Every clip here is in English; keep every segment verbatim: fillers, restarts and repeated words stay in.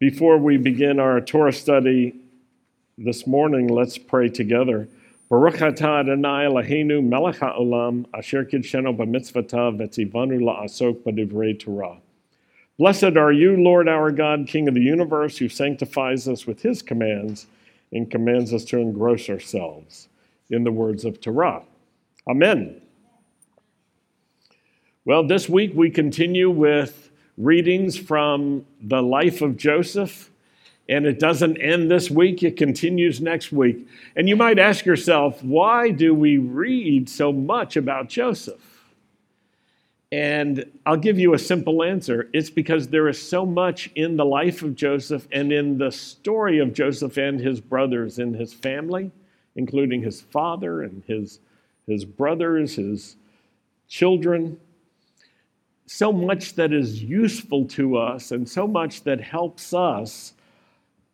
Before we begin our Torah study this morning, let's pray together. Baruch Ata Adonai, Eloheinu, melech ha'olam, asher kid'sheno, B'Mitzvotav, v'tzivanu, la'asok, b'divrei Torah. Blessed are you, Lord our God, King of the universe, who sanctifies us with his commands and commands us to engross ourselves in the words of Torah. Amen. Well, this week we continue with readings from the life of Joseph, and it doesn't end this week, it continues next week. And you might ask yourself, why do we read so much about Joseph? And I'll give you a simple answer. It's because there is so much in the life of Joseph and in the story of Joseph and his brothers and his family, including his father and his, his brothers, his children. So much that is useful to us and so much that helps us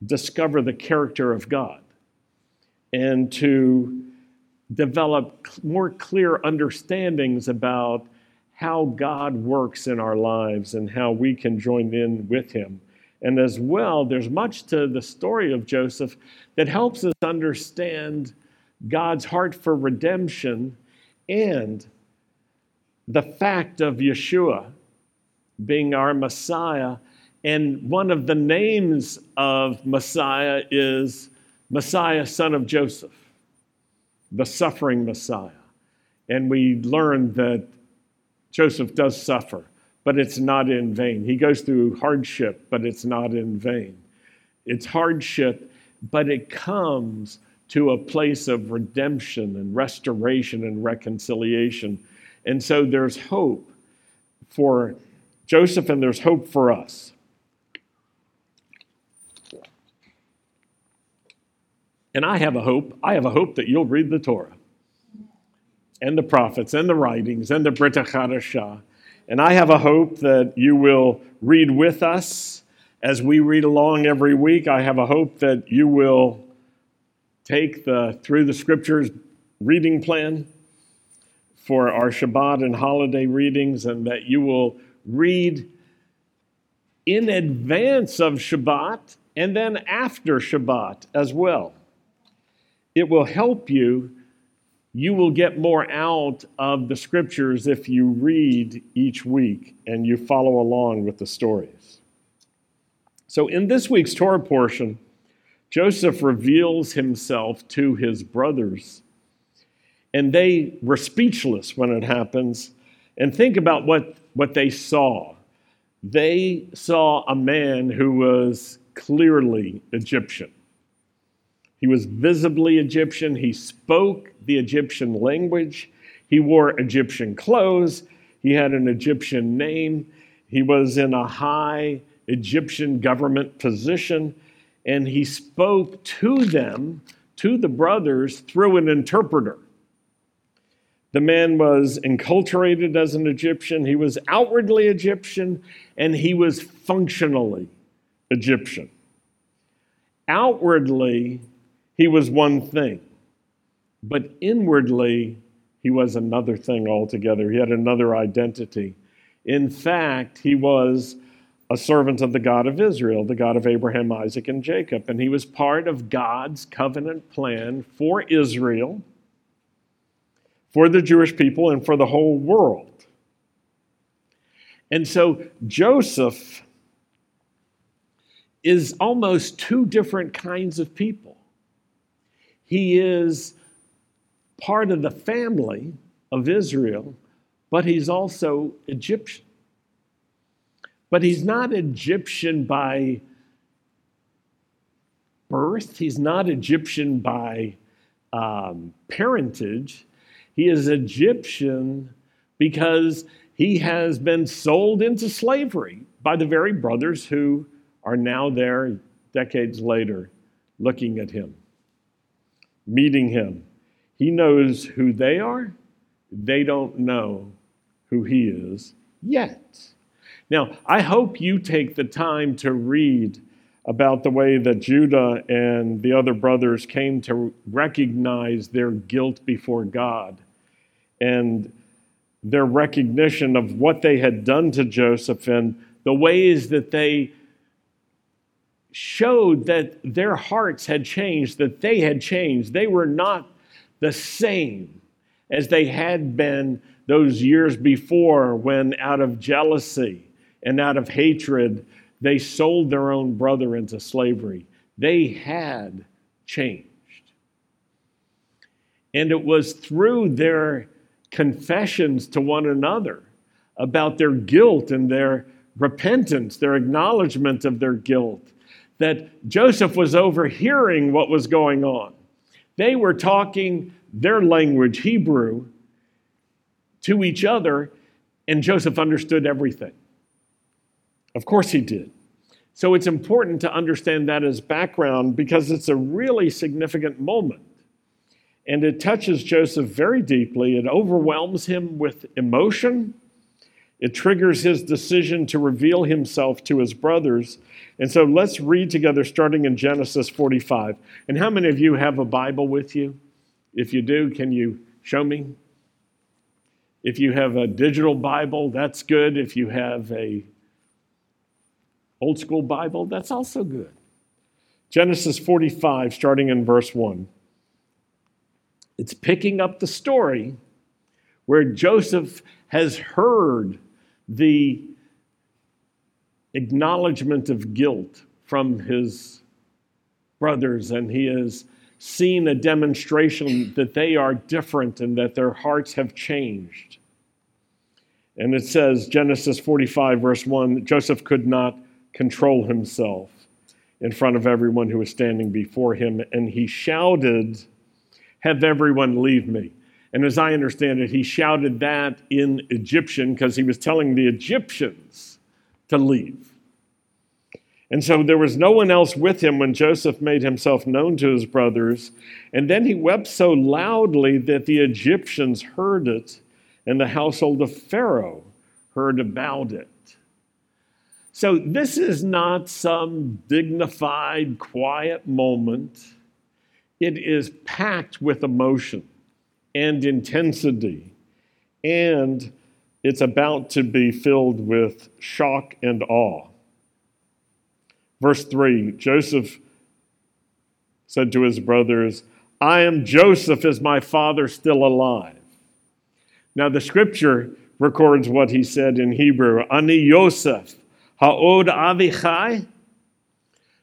discover the character of God and to develop more clear understandings about how God works in our lives and how we can join in with him. And as well, there's much to the story of Joseph that helps us understand God's heart for redemption and the fact of Yeshua being our Messiah. And one of the names of Messiah is Messiah, son of Joseph, the suffering Messiah. And we learn that Joseph does suffer, but it's not in vain. He goes through hardship, but it's not in vain. It's hardship, but it comes to a place of redemption and restoration and reconciliation. And so there's hope for Joseph, and there's hope for us. And I have a hope. I have a hope that you'll read the Torah and the prophets and the writings and the Brit Chadasha. And I have a hope that you will read with us as we read along every week. I have a hope that you will take the Through the Scriptures reading plan for our Shabbat and holiday readings, and that you will read in advance of Shabbat and then after Shabbat as well. It will help you. You will get more out of the Scriptures if you read each week and you follow along with the stories. So in this week's Torah portion, Joseph reveals himself to his brothers, and they were speechless when it happens. And think about what, what they saw. They saw a man who was clearly Egyptian. He was visibly Egyptian. He spoke the Egyptian language. He wore Egyptian clothes. He had an Egyptian name. He was in a high Egyptian government position. And he spoke to them, to the brothers, through an interpreter. The man was enculturated as an Egyptian. He was outwardly Egyptian, and he was functionally Egyptian. Outwardly, he was one thing, but inwardly, he was another thing altogether. He had another identity. In fact, he was a servant of the God of Israel, the God of Abraham, Isaac, and Jacob, and he was part of God's covenant plan for Israel, for the Jewish people, and for the whole world. And so Joseph is almost two different kinds of people. He is part of the family of Israel, but he's also Egyptian. But he's not Egyptian by birth. He's not Egyptian by um, parentage. He is Egyptian because he has been sold into slavery by the very brothers who are now there decades later looking at him, meeting him. He knows who they are. They don't know who he is yet. Now, I hope you take the time to read about the way that Judah and the other brothers came to recognize their guilt before God and their recognition of what they had done to Joseph and the ways that they showed that their hearts had changed, that they had changed. They were not the same as they had been those years before when, out of jealousy and out of hatred, they sold their own brother into slavery. They had changed. And it was through their confessions to one another about their guilt and their repentance, their acknowledgement of their guilt, that Joseph was overhearing what was going on. They were talking their language, Hebrew, to each other, and Joseph understood everything. Of course he did. So it's important to understand that as background, because it's a really significant moment. And it touches Joseph very deeply. It overwhelms him with emotion. It triggers his decision to reveal himself to his brothers. And so let's read together, starting in Genesis forty-five. And how many of you have a Bible with you? If you do, can you show me? If you have a digital Bible, that's good. If you have a old school Bible, that's also good. Genesis forty-five, starting in verse one. It's picking up the story where Joseph has heard the acknowledgement of guilt from his brothers, and he has seen a demonstration that they are different and that their hearts have changed. And it says, Genesis forty-five, verse one, that Joseph could not control himself in front of everyone who was standing before him, and he shouted, "Have everyone leave me." And as I understand it, he shouted that in Egyptian because he was telling the Egyptians to leave. And so there was no one else with him when Joseph made himself known to his brothers. And then he wept so loudly that the Egyptians heard it, and the household of Pharaoh heard about it. So this is not some dignified, quiet moment. It is packed with emotion and intensity, and it's about to be filled with shock and awe. Verse three, Joseph said to his brothers, "I am Joseph, is my father still alive?" Now the scripture records what he said in Hebrew, "Ani Yosef Haod Avichai."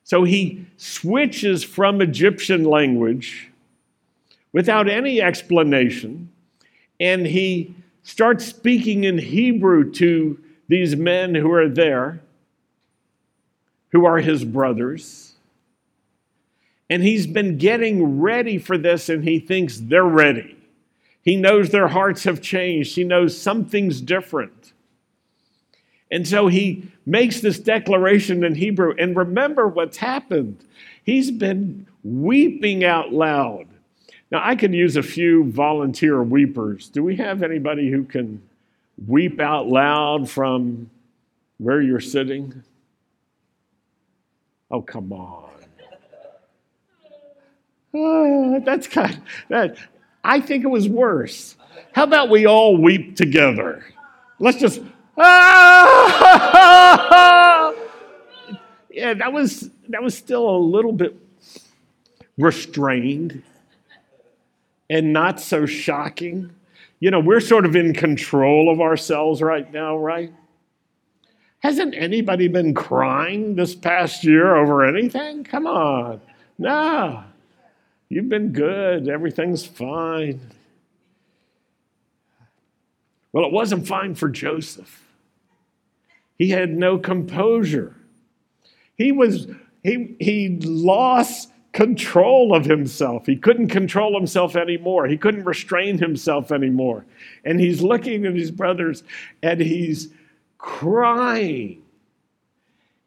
So he switches from Egyptian language without any explanation, and he starts speaking in Hebrew to these men who are there, who are his brothers. And he's been getting ready for this, and he thinks they're ready. He knows their hearts have changed. He knows something's different. And so he makes this declaration in Hebrew. And remember what's happened. He's been weeping out loud. Now, I could use a few volunteer weepers. Do we have anybody who can weep out loud from where you're sitting? Oh, come on. Oh, that's kind of, that, I think it was worse. How about we all weep together? Let's just, ah! Yeah, that was, that was still a little bit restrained. And not so shocking. You know, we're sort of in control of ourselves right now, right? Hasn't anybody been crying this past year over anything? Come on. No. You've been good. Everything's fine. Well, it wasn't fine for Joseph. He had no composure. He was, he, he lost control of himself. He couldn't control himself anymore. He couldn't restrain himself anymore. And he's looking at his brothers and he's crying.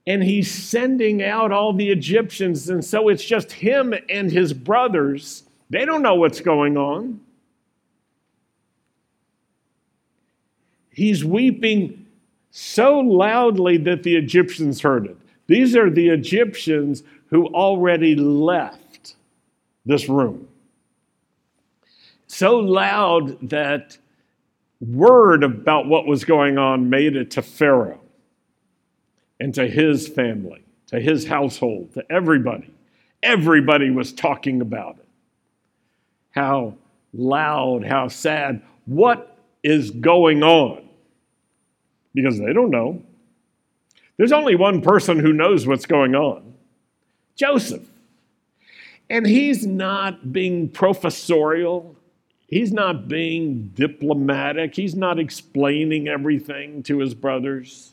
And he's sending out all the Egyptians. And so it's just him and his brothers. They don't know what's going on. He's weeping so loudly that the Egyptians heard it. These are the Egyptians who already left this room. So loud that word about what was going on made it to Pharaoh and to his family, to to his household, to everybody. Everybody was talking about it. How loud, how sad. What is going on? Because they don't know. There's only one person who knows what's going on. Joseph. And he's not being professorial. He's not being diplomatic. He's not explaining everything to his brothers.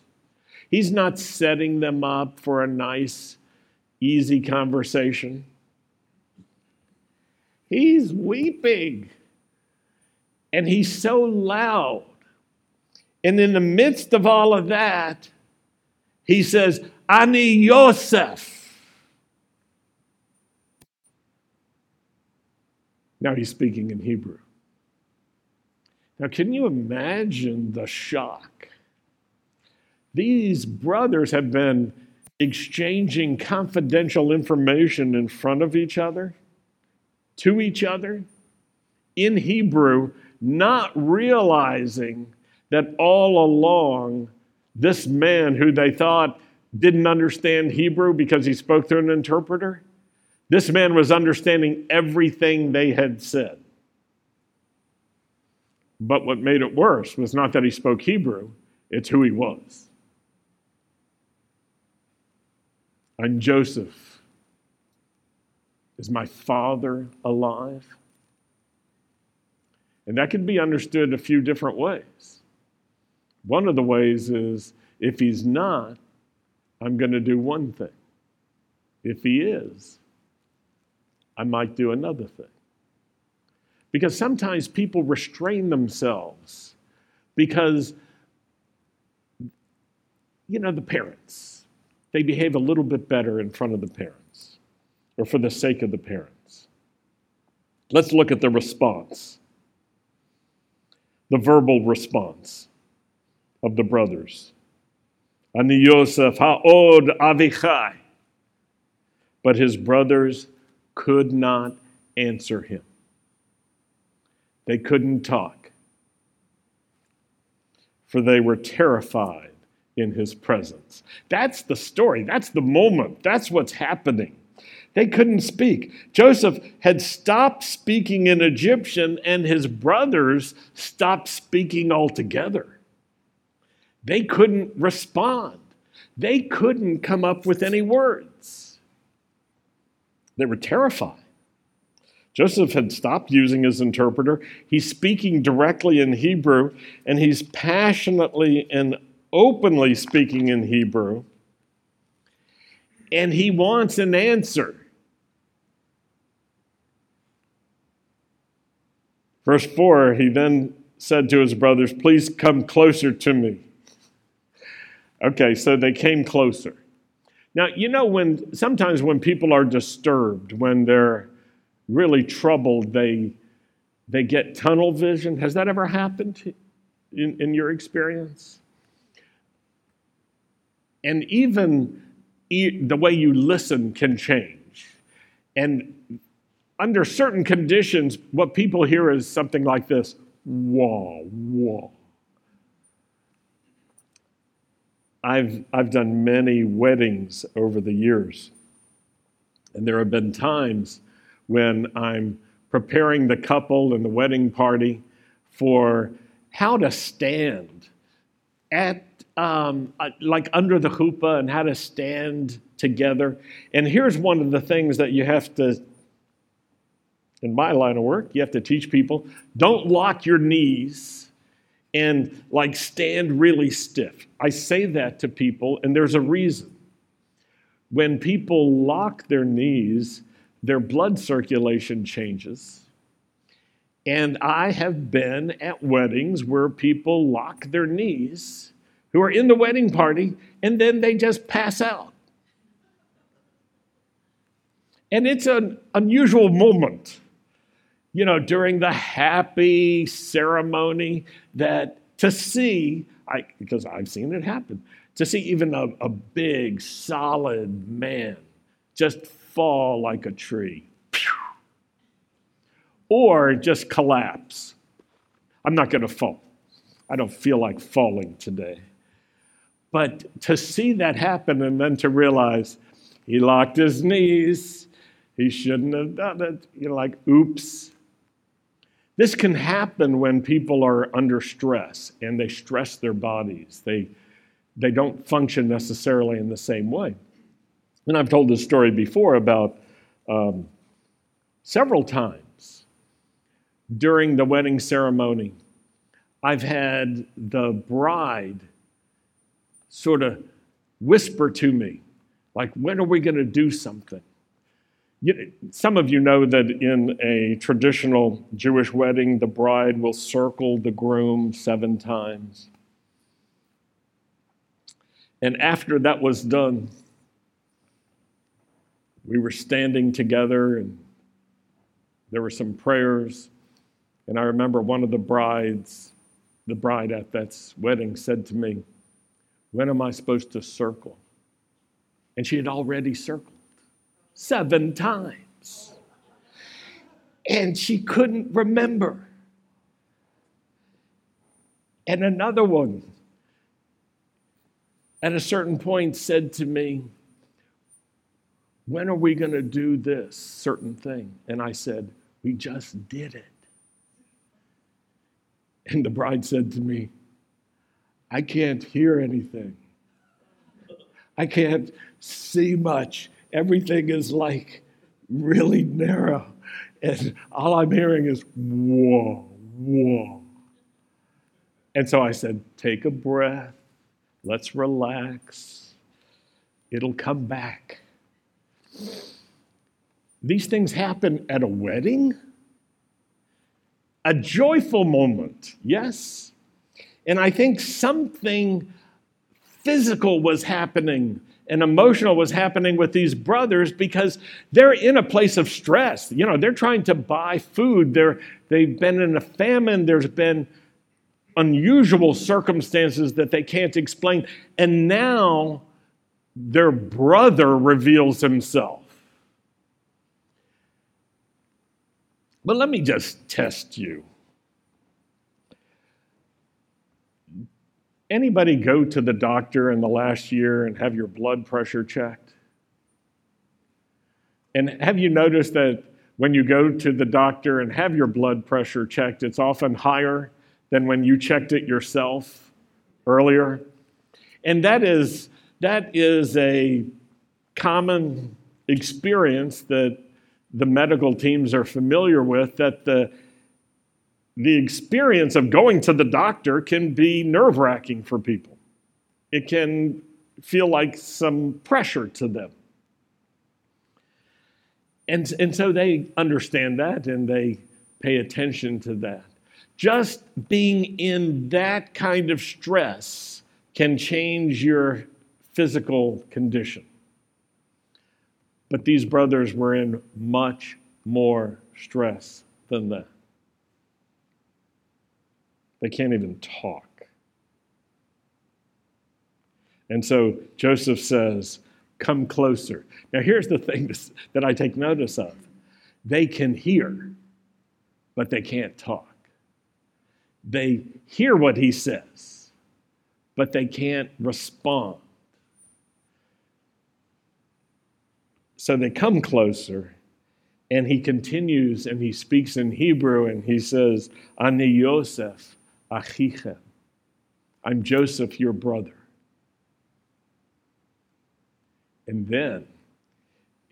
He's not setting them up for a nice, easy conversation. He's weeping. And he's so loud. And in the midst of all of that, he says, Ani Yosef. Now he's speaking in Hebrew. Now, can you imagine the shock? These brothers have been exchanging confidential information in front of each other, to each other, in Hebrew, not realizing that all along, this man who they thought didn't understand Hebrew because he spoke through an interpreter, this man was understanding everything they had said. But what made it worse was not that he spoke Hebrew, it's who he was. And Joseph, is my father alive? And that can be understood a few different ways. One of the ways is, if he's not, I'm going to do one thing. If he is, I might do another thing. Because sometimes people restrain themselves because, you know, the parents, they behave a little bit better in front of the parents or for the sake of the parents. Let's look at the response, the verbal response of the brothers. Ani Yosef Haod Avichai. But his brothers could not answer him. They couldn't talk, for they were terrified in his presence. That's the story. That's the moment. That's what's happening. They couldn't speak. Joseph had stopped speaking in Egyptian, and his brothers stopped speaking altogether. They couldn't respond. They couldn't come up with any words. They were terrified. Joseph had stopped using his interpreter. He's speaking directly in Hebrew, and he's passionately and openly speaking in Hebrew. And he wants an answer. Verse four, he then said to his brothers, "Please come closer to me." Okay, so they came closer. Now, you know, when sometimes when people are disturbed, when they're really troubled, they they get tunnel vision. Has that ever happened in, in your experience? And even e- the way you listen can change. And under certain conditions, what people hear is something like this, wah, wah. I've I've done many weddings over the years, and there have been times when I'm preparing the couple and the wedding party for how to stand at um, like under the chuppah and how to stand together. And here's one of the things that you have to, in my line of work, you have to teach people: don't lock your knees and like stand really stiff. I say that to people, and there's a reason. When people lock their knees, their blood circulation changes. And I have been at weddings where people lock their knees, who are in the wedding party, and then they just pass out. And it's an unusual moment. You know, during the happy ceremony, that to see, I, because I've seen it happen, to see even a, a big, solid man just fall like a tree, pew, or just collapse. I'm not going to fall. I don't feel like falling today. But to see that happen and then to realize He locked his knees. He shouldn't have done it. You know, like, oops. This can happen when people are under stress and they stress their bodies. They, they don't function necessarily in the same way. And I've told this story before about um, several times during the wedding ceremony, I've had the bride sort of whisper to me, like, when are we going to do something? You, some of you know that in a traditional Jewish wedding, the bride will circle the groom seven times. And after that was done, we were standing together and there were some prayers. And I remember one of the brides, the bride at that wedding said to me, when am I supposed to circle? And she had already circled seven times. And she couldn't remember. And another one at a certain point said to me, when are we going to do this certain thing? And I said, we just did it. And the bride said to me, I can't hear anything. I can't see much. Everything is like really narrow. And all I'm hearing is, whoa, whoa. And so I said, take a breath. Let's relax. It'll come back. These things happen at a wedding. A joyful moment, yes. And I think something physical was happening and emotional was happening with these brothers because they're in a place of stress. You know, they're trying to buy food. They're, they've been in a famine. There's been unusual circumstances that they can't explain. And now their brother reveals himself. But let me just test you. Anybody go to the doctor in the last year and have your blood pressure checked? And have you noticed that when you go to the doctor and have your blood pressure checked, it's often higher than when you checked it yourself earlier? And that is, that is a common experience that the medical teams are familiar with, that the the experience of going to the doctor can be nerve-wracking for people. It can feel like some pressure to them. And, and so they understand that and they pay attention to that. Just being in that kind of stress can change your physical condition. But these brothers were in much more stress than that. They can't even talk. And so Joseph says, come closer. Now here's the thing that I take notice of. They can hear, but they can't talk. They hear what he says, but they can't respond. So they come closer, and he continues, and he speaks in Hebrew, and he says, Ani Yosef Achichem. I'm Joseph, your brother. And then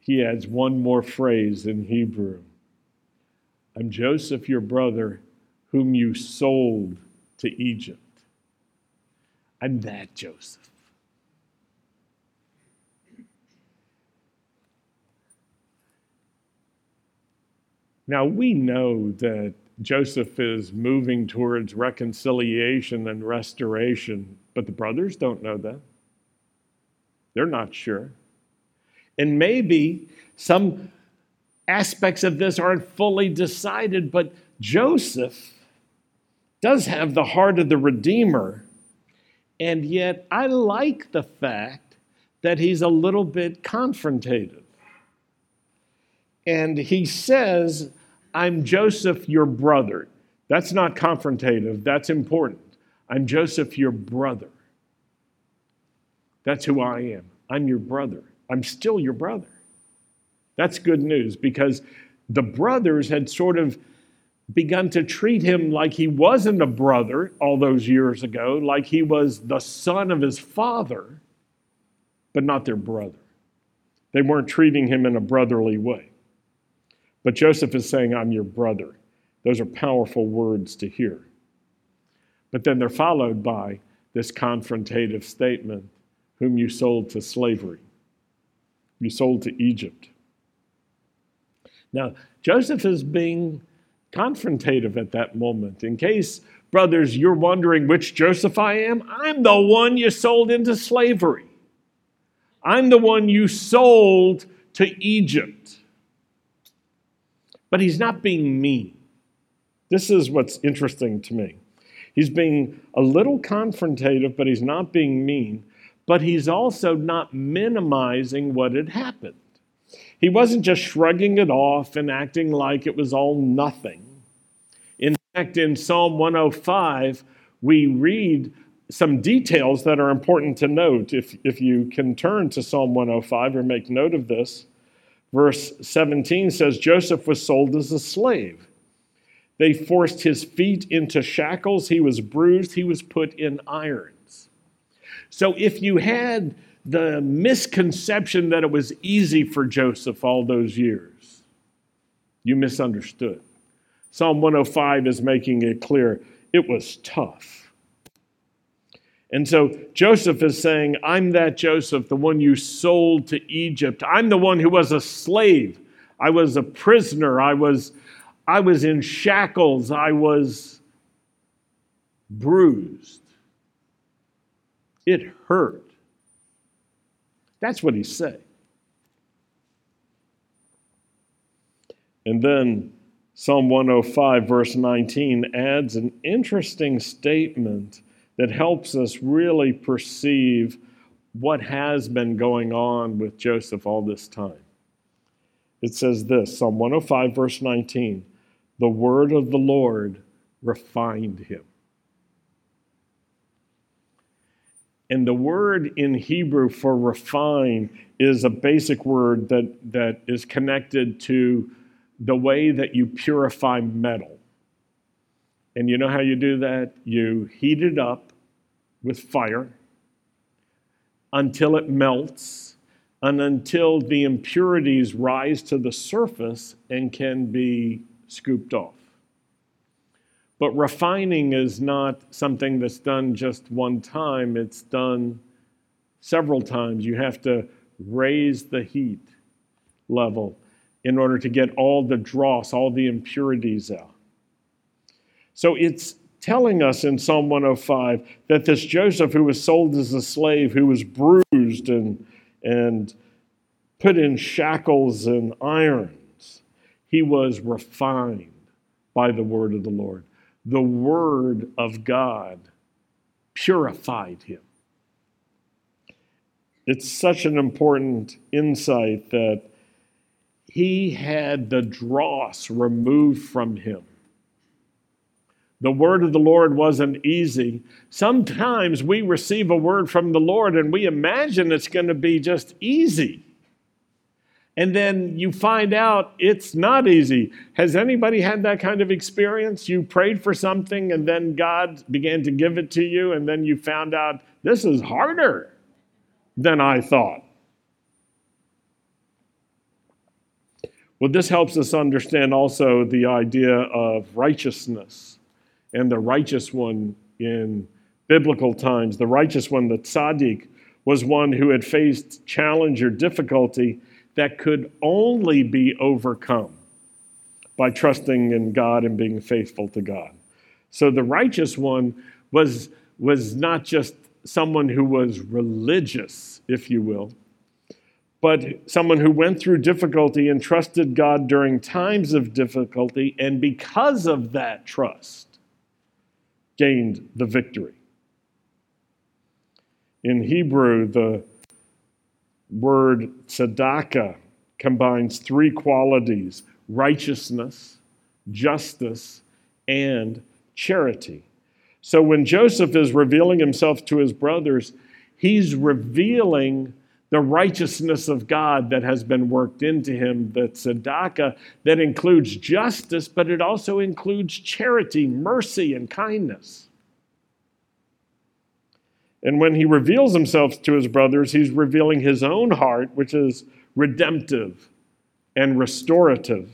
he adds one more phrase in Hebrew. I'm Joseph, your brother, whom you sold to Egypt. I'm that Joseph. Now, we know that Joseph is moving towards reconciliation and restoration, but the brothers don't know that. They're not sure. And maybe some aspects of this aren't fully decided, but Joseph does have the heart of the Redeemer, and yet I like the fact that he's a little bit confrontative. And he says, I'm Joseph, your brother. That's not confrontative. That's important. I'm Joseph, your brother. That's who I am. I'm your brother. I'm still your brother. That's good news, because the brothers had sort of begun to treat him like he wasn't a brother all those years ago, like he was the son of his father, but not their brother. They weren't treating him in a brotherly way. But Joseph is saying, I'm your brother. Those are powerful words to hear. But then they're followed by this confrontative statement, whom you sold to slavery. You sold to Egypt. Now, Joseph is being confrontative at that moment. In case, brothers, you're wondering which Joseph I am, I'm the one you sold into slavery. I'm the one you sold to Egypt. But he's not being mean. This is what's interesting to me. He's being a little confrontative, but he's not being mean. But he's also not minimizing what had happened. He wasn't just shrugging it off and acting like it was all nothing. In fact, in Psalm one oh five, we read some details that are important to note. If, if you can turn to Psalm one oh five or make note of this, verse seventeen says, Joseph was sold as a slave. They forced his feet into shackles. He was bruised. He was put in irons. So if you had the misconception that it was easy for Joseph all those years, you misunderstood. Psalm one oh five is making it clear it was tough. And so Joseph is saying, I'm that Joseph, the one you sold to Egypt. I'm the one who was a slave. I was a prisoner. I was, I was in shackles. I was bruised. It hurt. That's what he said. And then Psalm one oh five, verse nineteen, adds an interesting statement that helps us really perceive what has been going on with Joseph all this time. It says this, Psalm one oh five, verse nineteen, the word of the Lord refined him. And the word in Hebrew for refine is a basic word that, that is connected to the way that you purify metal. And you know how you do that? You heat it up with fire until it melts and until the impurities rise to the surface and can be scooped off. But refining is not something that's done just one time. It's done several times. You have to raise the heat level in order to get all the dross, all the impurities out. So it's telling us in Psalm one oh five that this Joseph who was sold as a slave, who was bruised and, and put in shackles and irons, he was refined by the word of the Lord. The word of God purified him. It's such an important insight that he had the dross removed from him. The word of the Lord wasn't easy. Sometimes we receive a word from the Lord and we imagine it's going to be just easy. And then you find out it's not easy. Has anybody had that kind of experience? You prayed for something and then God began to give it to you and then you found out this is harder than I thought. Well, this helps us understand also the idea of righteousness and the righteous one in biblical times. The righteous one, the tzaddik, was one who had faced challenge or difficulty that could only be overcome by trusting in God and being faithful to God. So the righteous one was, was not just someone who was religious, if you will, but someone who went through difficulty and trusted God during times of difficulty, and because of that trust, gained the victory. In Hebrew, the word tzedakah combines three qualities: righteousness, justice, and charity. So when Joseph is revealing himself to his brothers, he's revealing the righteousness of God that has been worked into him, the tzedakah that includes justice, but it also includes charity, mercy, and kindness. And when he reveals himself to his brothers, he's revealing his own heart, which is redemptive and restorative.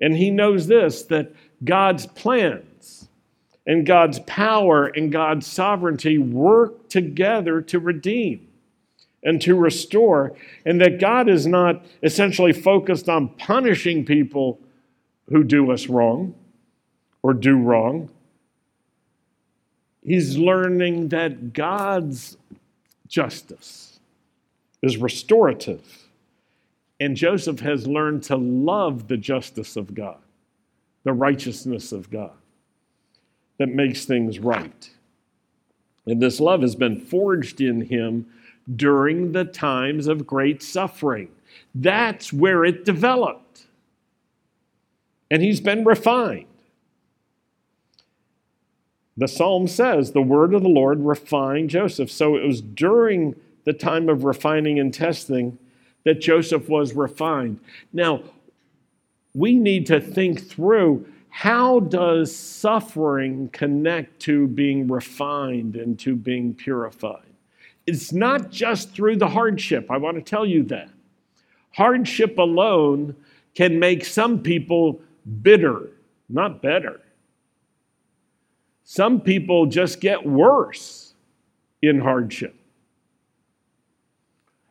And he knows this, that God's plans and God's power and God's sovereignty work together to redeem and to restore, and that God is not essentially focused on punishing people who do us wrong or do wrong. He's learning that God's justice is restorative. And Joseph has learned to love the justice of God, the righteousness of God that makes things right. And this love has been forged in him during the times of great suffering. That's where it developed. And he's been refined. The psalm says, the word of the Lord refined Joseph. So it was during the time of refining and testing that Joseph was refined. Now, we need to think through, how does suffering connect to being refined and to being purified? It's not just through the hardship. I want to tell you that. Hardship alone can make some people bitter, not better. Some people just get worse in hardship.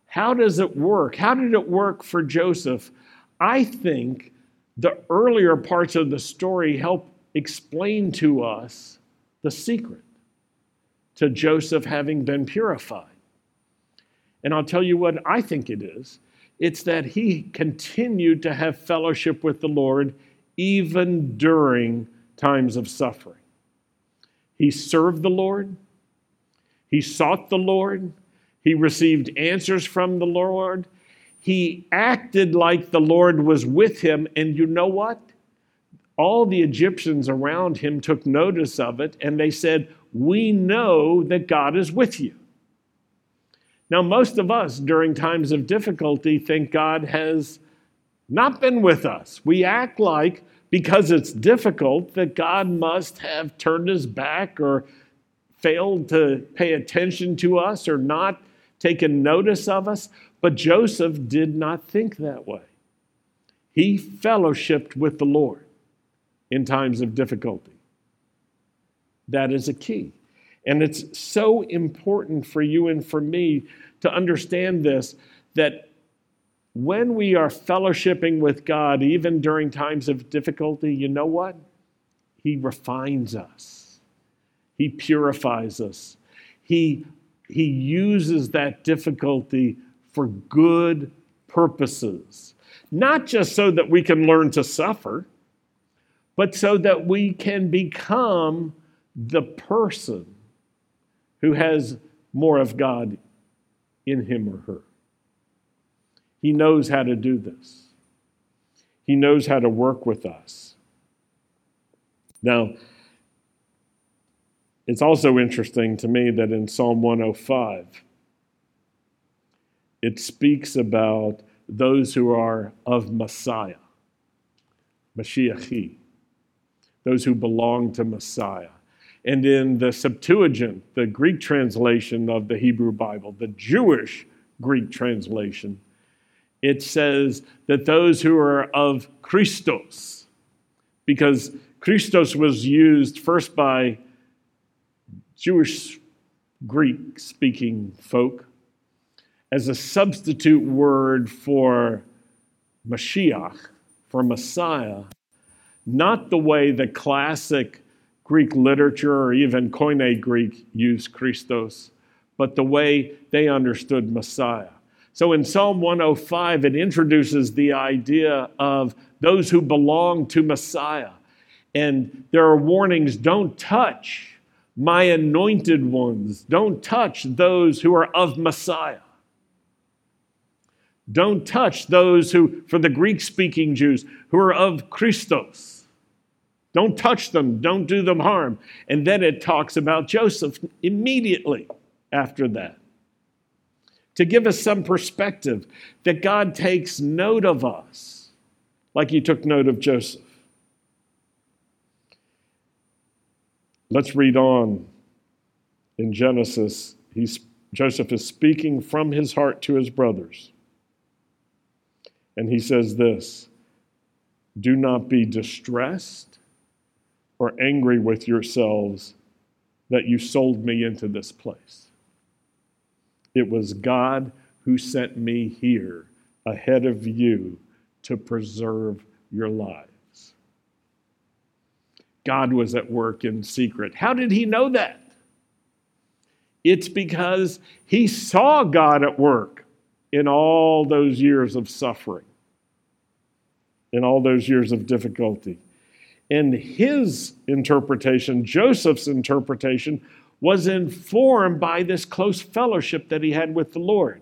How does it work? How did it work for Joseph? I think the earlier parts of the story help explain to us the secret to Joseph having been purified. And I'll tell you what I think it is. It's that he continued to have fellowship with the Lord even during times of suffering. He served the Lord. He sought the Lord. He received answers from the Lord. He acted like the Lord was with him. And you know what? All the Egyptians around him took notice of it, and they said, "We know that God is with you." Now, most of us during times of difficulty think God has not been with us. We act like, because it's difficult, that God must have turned his back or failed to pay attention to us or not taken notice of us. But Joseph did not think that way. He fellowshiped with the Lord in times of difficulty. That is a key. And it's so important for you and for me to understand this, that when we are fellowshipping with God, even during times of difficulty, you know what? He refines us. He purifies us. He, he uses that difficulty for good purposes. Not just so that we can learn to suffer, but so that we can become the person who has more of God in him or her. He knows how to do this. He knows how to work with us. Now, it's also interesting to me that in Psalm one oh five, it speaks about those who are of Messiah, Mashiachi, those who belong to Messiah. And in the Septuagint, the Greek translation of the Hebrew Bible, the Jewish Greek translation, it says that those who are of Christos, because Christos was used first by Jewish Greek-speaking folk as a substitute word for Mashiach, for Messiah, not the way the classic Greek literature or even Koine Greek used Christos, but the way they understood Messiah. So in Psalm one oh five, it introduces the idea of those who belong to Messiah. And there are warnings, don't touch my anointed ones. Don't touch those who are of Messiah. Don't touch those who, for the Greek-speaking Jews, who are of Christos. Don't touch them. Don't do them harm. And then it talks about Joseph immediately after that. to give us some perspective that God takes note of us, like he took note of Joseph. Let's read on. In Genesis, he's, Joseph is speaking from his heart to his brothers. And he says this, "Do not be distressed or angry with yourselves that you sold me into this place. It was God who sent me here ahead of you to preserve your lives." God was at work in secret. How did he know that? It's because he saw God at work in all those years of suffering, in all those years of difficulty. And his interpretation, Joseph's interpretation, was informed by this close fellowship that he had with the Lord.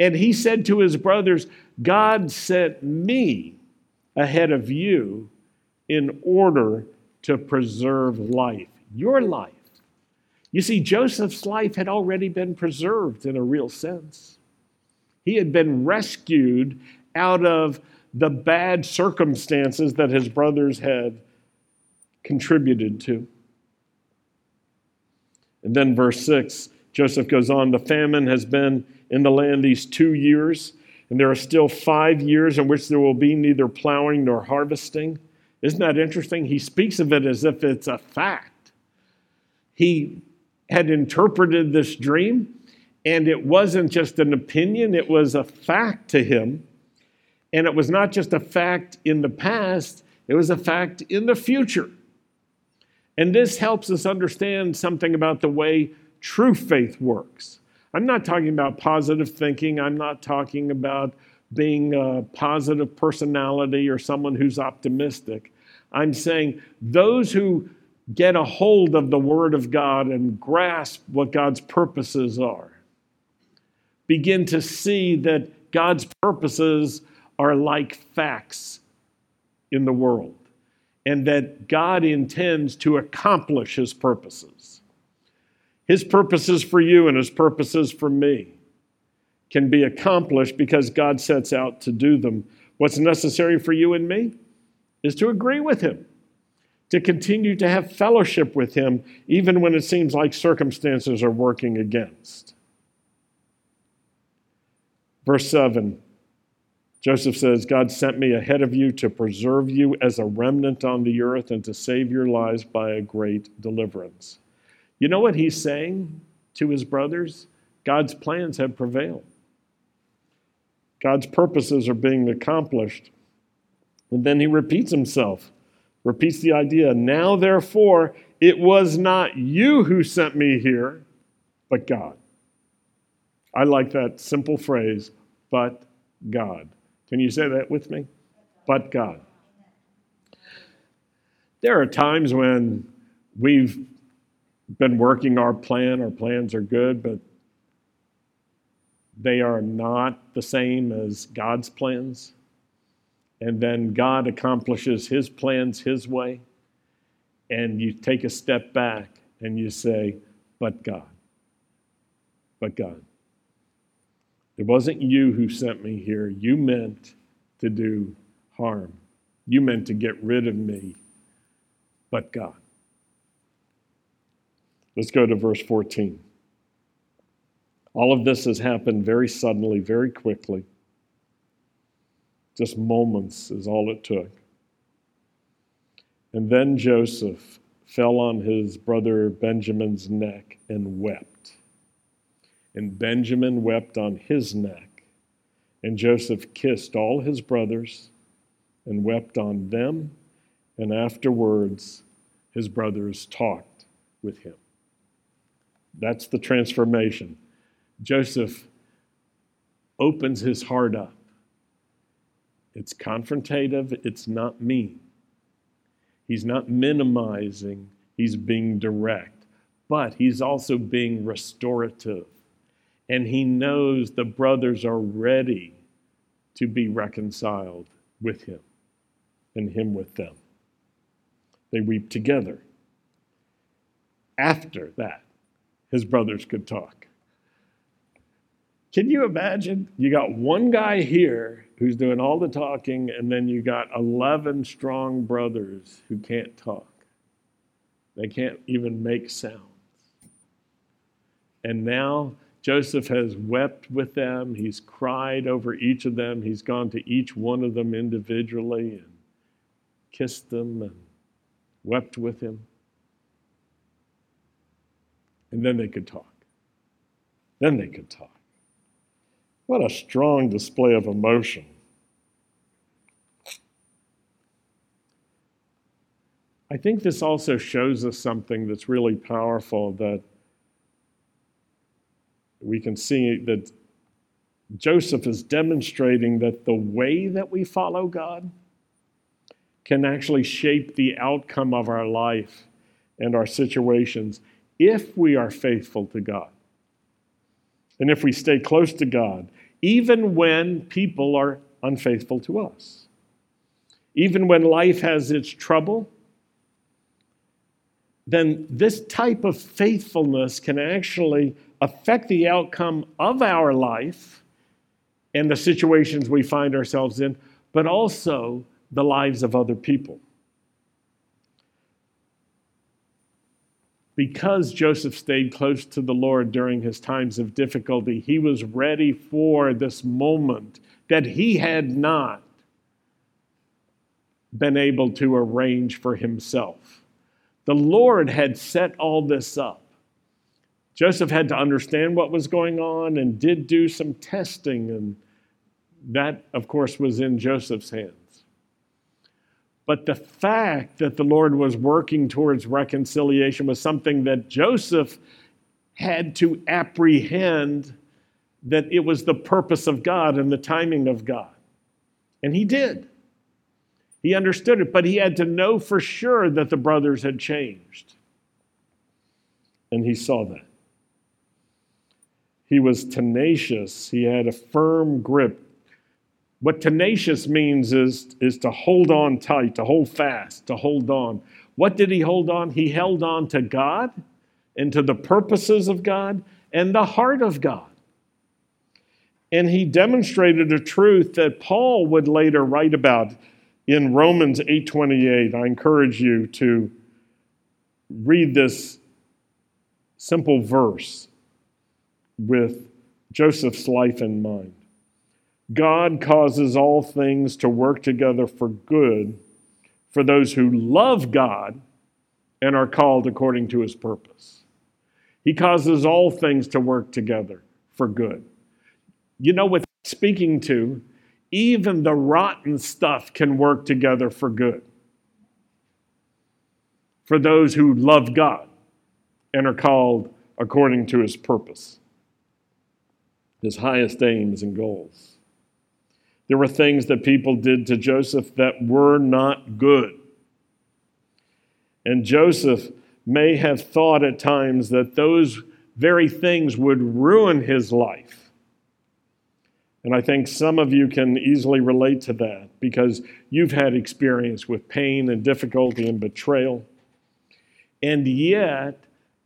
And he said to his brothers, God sent me ahead of you in order to preserve life, your life. You see, Joseph's life had already been preserved in a real sense. He had been rescued out of the bad circumstances that his brothers had contributed to. And then verse six, Joseph goes on, the famine has been in the land these two years, and there are still five years in which there will be neither plowing nor harvesting. Isn't that interesting? He speaks of it as if it's a fact. He had interpreted this dream, and it wasn't just an opinion, it was a fact to him. And it was not just a fact in the past, it was a fact in the future. And this helps us understand something about the way true faith works. I'm not talking about positive thinking. I'm not talking about being a positive personality or someone who's optimistic. I'm saying those who get a hold of the Word of God and grasp what God's purposes are begin to see that God's purposes are like facts in the world, and that God intends to accomplish his purposes. His purposes for you and his purposes for me can be accomplished because God sets out to do them. What's necessary for you and me is to agree with him, to continue to have fellowship with him, even when it seems like circumstances are working against. Verse seven, Joseph says, God sent me ahead of you to preserve you as a remnant on the earth and to save your lives by a great deliverance. You know what he's saying to his brothers? God's plans have prevailed. God's purposes are being accomplished. And then he repeats himself, repeats the idea, now therefore, it was not you who sent me here, but God. I like that simple phrase, but God. Can you say that with me? But God. There are times when we've been working our plan, our plans are good, but they are not the same as God's plans. And then God accomplishes his plans his way, and you take a step back and you say, but God, but God. It wasn't you who sent me here. You meant to do harm. You meant to get rid of me, but God. Let's go to verse fourteen. All of this has happened very suddenly, very quickly. Just moments is all it took. And then Joseph fell on his brother Benjamin's neck and wept. And Benjamin wept on his neck, and Joseph kissed all his brothers and wept on them, and afterwards his brothers talked with him. That's the transformation. Joseph opens his heart up. It's confrontative, it's not mean. He's not minimizing, he's being direct, but he's also being restorative. And he knows the brothers are ready to be reconciled with him and him with them. They weep together. After that, his brothers could talk. Can you imagine? You got one guy here who's doing all the talking, and then you got eleven strong brothers who can't talk. They can't even make sounds. And now Joseph has wept with them. He's cried over each of them. He's gone to each one of them individually and kissed them and wept with him. And then they could talk. Then they could talk. What a strong display of emotion. I think this also shows us something that's really powerful, that we can see that Joseph is demonstrating that the way that we follow God can actually shape the outcome of our life and our situations if we are faithful to God. And if we stay close to God, even when people are unfaithful to us, even when life has its trouble, then this type of faithfulness can actually affect the outcome of our life and the situations we find ourselves in, but also the lives of other people. Because Joseph stayed close to the Lord during his times of difficulty, he was ready for this moment that he had not been able to arrange for himself. The Lord had set all this up. Joseph had to understand what was going on and did do some testing, and that, of course, was in Joseph's hands. But the fact that the Lord was working towards reconciliation was something that Joseph had to apprehend, that it was the purpose of God and the timing of God. And he did. He understood it, but he had to know for sure that the brothers had changed. And he saw that. He was tenacious. He had a firm grip. What tenacious means is, is to hold on tight, to hold fast, to hold on. What did he hold on? He held on to God and to the purposes of God and the heart of God. And he demonstrated a truth that Paul would later write about in Romans eight twenty-eight. I encourage you to read this simple verse with Joseph's life in mind. God causes all things to work together for good for those who love God and are called according to his purpose. He causes all things to work together for good. You know what I'm speaking to? Even the rotten stuff can work together for good for those who love God and are called according to his purpose, his highest aims and goals. There were things that people did to Joseph that were not good. And Joseph may have thought at times that those very things would ruin his life. And I think some of you can easily relate to that because you've had experience with pain and difficulty and betrayal. And yet,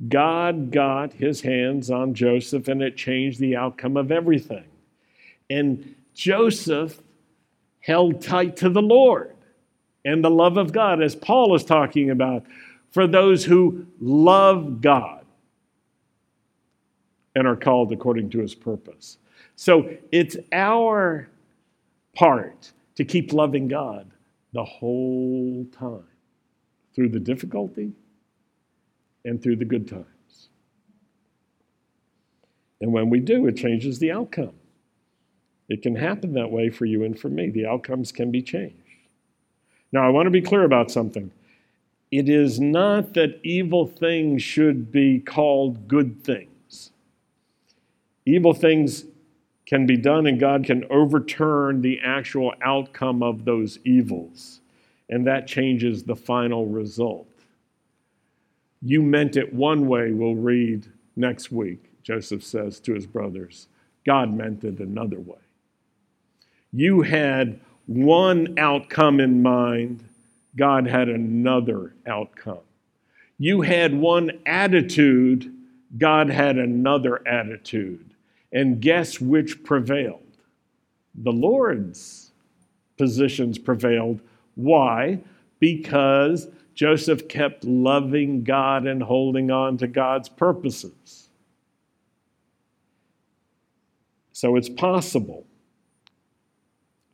God got his hands on Joseph, and it changed the outcome of everything. And Joseph held tight to the Lord and the love of God, as Paul is talking about, for those who love God and are called according to his purpose. So it's our part to keep loving God the whole time, through the difficulty and through the good times. And when we do, it changes the outcome. It can happen that way for you and for me. The outcomes can be changed. Now, I want to be clear about something. It is not that evil things should be called good things. Evil things can be done, and God can overturn the actual outcome of those evils, and that changes the final result. You meant it one way, we'll read next week, Joseph says to his brothers. God meant it another way. You had one outcome in mind. God had another outcome. You had one attitude. God had another attitude. And guess which prevailed? The Lord's positions prevailed. Why? Because Joseph kept loving God and holding on to God's purposes. So it's possible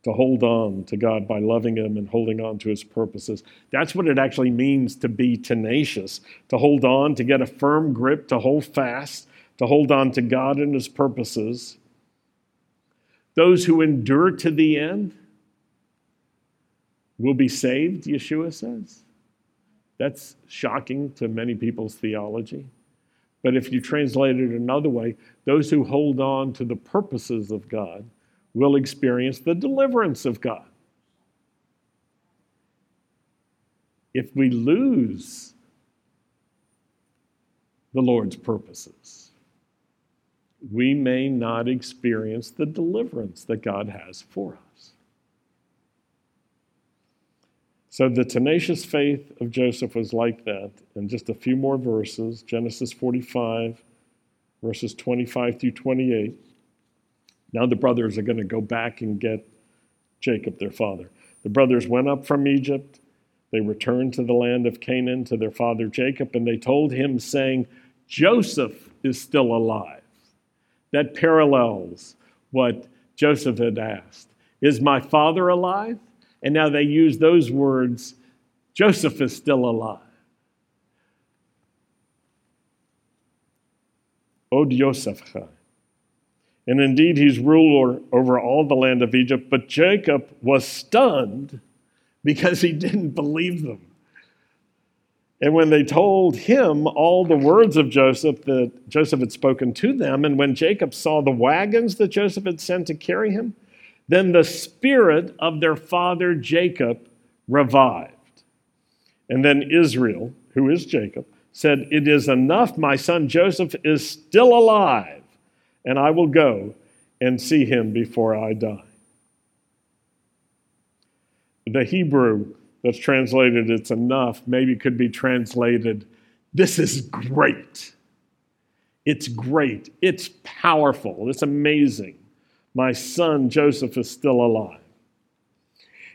to hold on to God by loving him and holding on to his purposes. That's what it actually means to be tenacious, to hold on, to get a firm grip, to hold fast, to hold on to God and his purposes. Those who endure to the end will be saved, Yeshua says. That's shocking to many people's theology. But if you translate it another way, those who hold on to the purposes of God will experience the deliverance of God. If we lose the Lord's purposes, we may not experience the deliverance that God has for us. So the tenacious faith of Joseph was like that. And just a few more verses, Genesis forty-five, verses twenty-five through twenty-eight. Now the brothers are going to go back and get Jacob, their father. The brothers went up from Egypt. They returned to the land of Canaan, to their father Jacob, and they told him, saying, Joseph is still alive. That parallels what Joseph had asked. Is my father alive? And now they use those words, Joseph is still alive. Od Yosef Chai. And indeed, he's ruler over all the land of Egypt. But Jacob was stunned because he didn't believe them. And when they told him all the words of Joseph that Joseph had spoken to them, and when Jacob saw the wagons that Joseph had sent to carry him, then the spirit of their father Jacob revived. And then Israel, who is Jacob, said, It is enough, my son Joseph is still alive, and I will go and see him before I die. The Hebrew that's translated, it's enough, maybe could be translated, this is great. It's great. It's powerful. It's amazing. My son Joseph is still alive.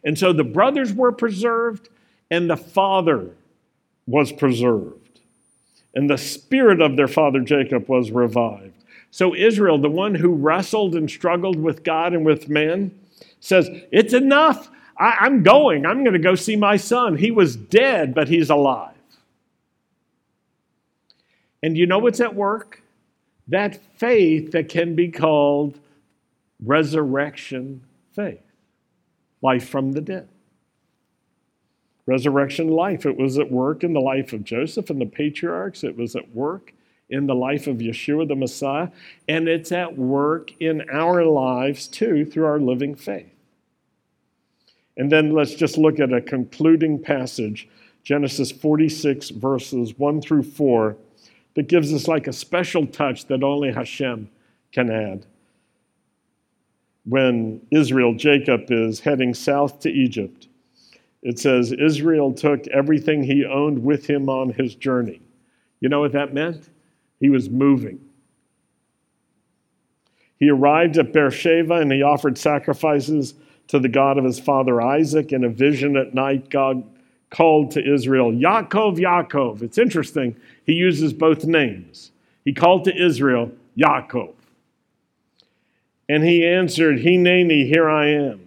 And so the brothers were preserved, and the father was preserved. And the spirit of their father Jacob was revived. So Israel, the one who wrestled and struggled with God and with man, says, it's enough. I, I'm going. I'm going to go see my son. He was dead, but he's alive. And you know what's at work? That faith that can be called resurrection faith, life from the dead. Resurrection life, it was at work in the life of Joseph and the patriarchs. It was at work in the life of Yeshua the Messiah. And it's at work in our lives too through our living faith. And then let's just look at a concluding passage, Genesis forty-six, verses one through four, that gives us like a special touch that only Hashem can add. When Israel, Jacob, is heading south to Egypt, it says, Israel took everything he owned with him on his journey. You know what that meant? He was moving. He arrived at Beersheba and he offered sacrifices to the God of his father Isaac. In a vision at night, God called to Israel, Yaakov, Yaakov. It's interesting. He uses both names. He called to Israel, Yaakov. And he answered, Hineni, here I am.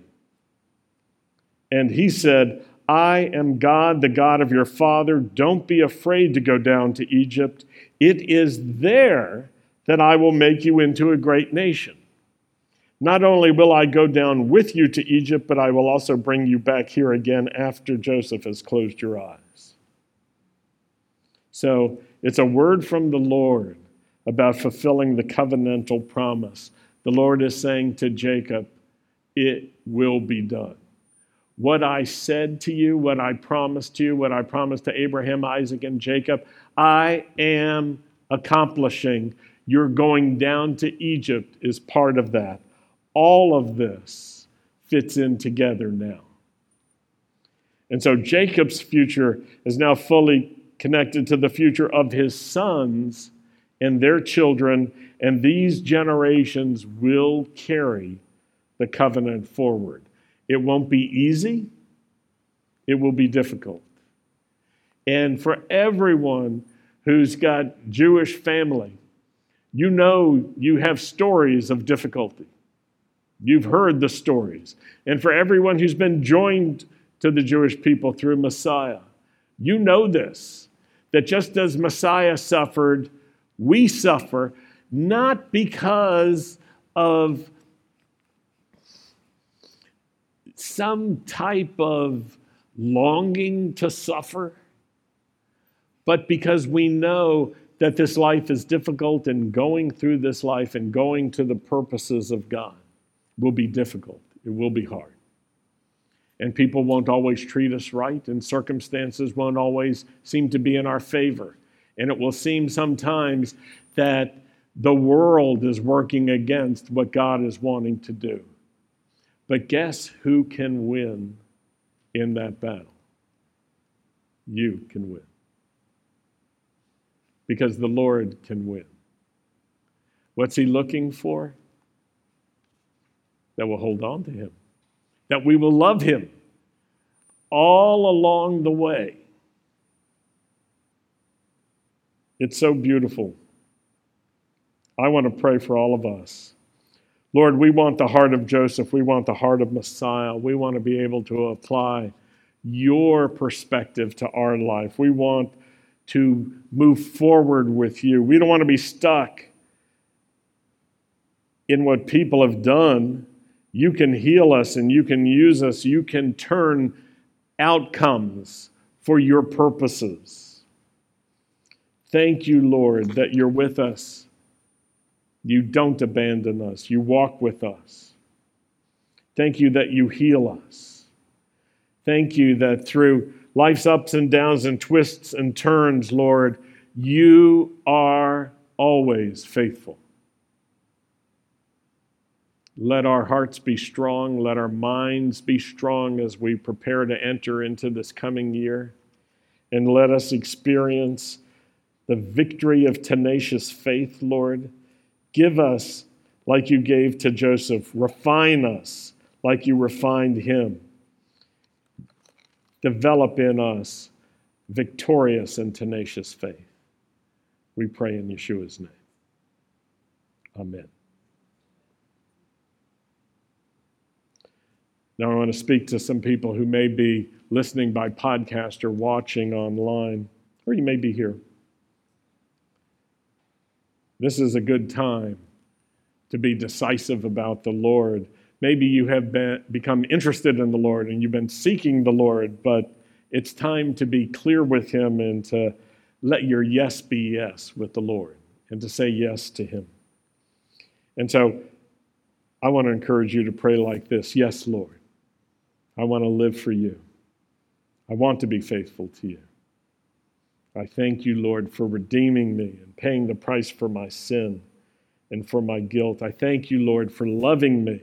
And he said, I am God, the God of your father. Don't be afraid to go down to Egypt. It is there that I will make you into a great nation. Not only will I go down with you to Egypt, but I will also bring you back here again after Joseph has closed your eyes. So it's a word from the Lord about fulfilling the covenantal promise. The Lord is saying to Jacob, it will be done. What I said to you, what I promised to you, what I promised to Abraham, Isaac, and Jacob, I am accomplishing. Your going down to Egypt is part of that. All of this fits in together now. And so Jacob's future is now fully connected to the future of his sons and their children, and these generations will carry the covenant forward. It won't be easy. It will be difficult. And for everyone who's got Jewish family, you know you have stories of difficulty. You've heard the stories. And for everyone who's been joined to the Jewish people through Messiah, you know this, that just as Messiah suffered, we suffer, not because of some type of longing to suffer, but because we know that this life is difficult, and going through this life and going to the purposes of God will be difficult. It will be hard. And people won't always treat us right, and circumstances won't always seem to be in our favor. And it will seem sometimes that the world is working against what God is wanting to do. But guess who can win in that battle? You can win. Because the Lord can win. What's he looking for? That we'll hold on to him. That we will love him all along the way. It's so beautiful. I want to pray for all of us. Lord, we want the heart of Joseph. We want the heart of Messiah. We want to be able to apply your perspective to our life. We want to move forward with you. We don't want to be stuck in what people have done. You can heal us and you can use us. You can turn outcomes for your purposes. Thank you, Lord, that you're with us. You don't abandon us. You walk with us. Thank you that you heal us. Thank you that through life's ups and downs and twists and turns, Lord, you are always faithful. Let our hearts be strong. Let our minds be strong as we prepare to enter into this coming year. And let us experience the victory of tenacious faith, Lord. Give us, like you gave to Joseph, refine us like you refined him. Develop in us victorious and tenacious faith. We pray in Yeshua's name. Amen. Now I want to speak to some people who may be listening by podcast or watching online, or you may be here. This is a good time to be decisive about the Lord. Maybe you have been, become interested in the Lord and you've been seeking the Lord, but it's time to be clear with him and to let your yes be yes with the Lord and to say yes to him. And so I want to encourage you to pray like this. Yes, Lord, I want to live for you. I want to be faithful to you. I thank you, Lord, for redeeming me and paying the price for my sin and for my guilt. I thank you, Lord, for loving me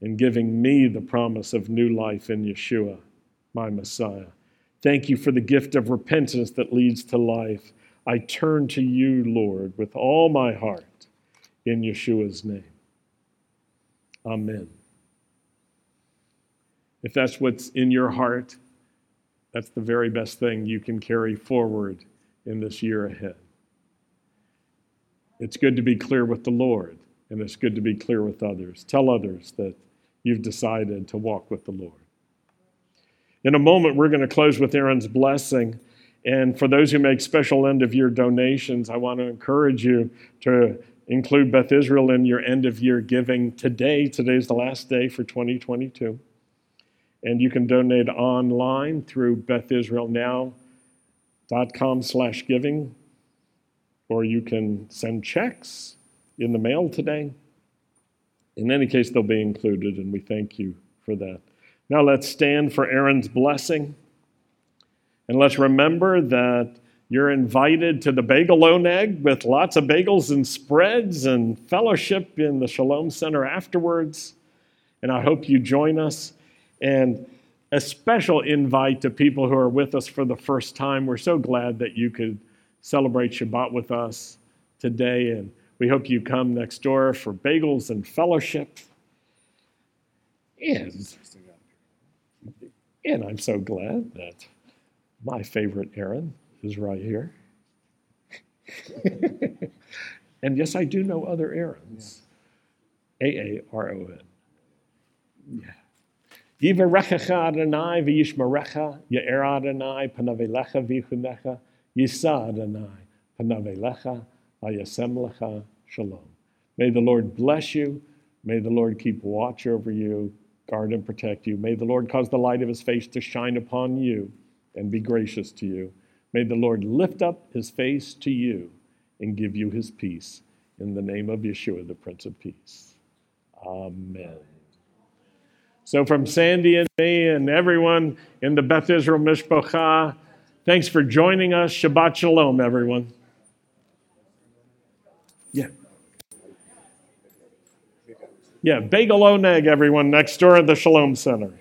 and giving me the promise of new life in Yeshua, my Messiah. Thank you for the gift of repentance that leads to life. I turn to you, Lord, with all my heart in Yeshua's name. Amen. If that's what's in your heart, that's the very best thing you can carry forward in this year ahead. It's good to be clear with the Lord, and it's good to be clear with others. Tell others that you've decided to walk with the Lord. In a moment, we're going to close with Aaron's blessing. And for those who make special end-of-year donations, I want to encourage you to include Beth Israel in your end-of-year giving today. Today is the last day for twenty twenty-two. And you can donate online through bethisraelnow.com slash giving. Or you can send checks in the mail today. In any case, they'll be included, and we thank you for that. Now let's stand for Aaron's blessing. And let's remember that you're invited to the Bagel Oneg with lots of bagels and spreads and fellowship in the Shalom Center afterwards. And I hope you join us. And a special invite to people who are with us for the first time. We're so glad that you could celebrate Shabbat with us today, and we hope you come next door for bagels and fellowship. And, and I'm so glad that my favorite Aaron is right here. And yes, I do know other Aarons. Yeah. A A R O N. Yeah. Yivarechecha Adonai v'yishmarecha, Ye'era Adonai panav eilecha v'yichunecha, Yisa Adonai panav eilecha v'yasem lecha shalom. May the Lord bless you. May the Lord keep watch over you, guard and protect you. May the Lord cause the light of his face to shine upon you and be gracious to you. May the Lord lift up his face to you and give you his peace. In the name of Yeshua, the Prince of Peace. Amen. So from Sandy and me and everyone in the Beth Israel Mishpocha, thanks for joining us. Shabbat Shalom, everyone. Yeah. Yeah, Bagel Oneg, everyone, next door at the Shalom Center.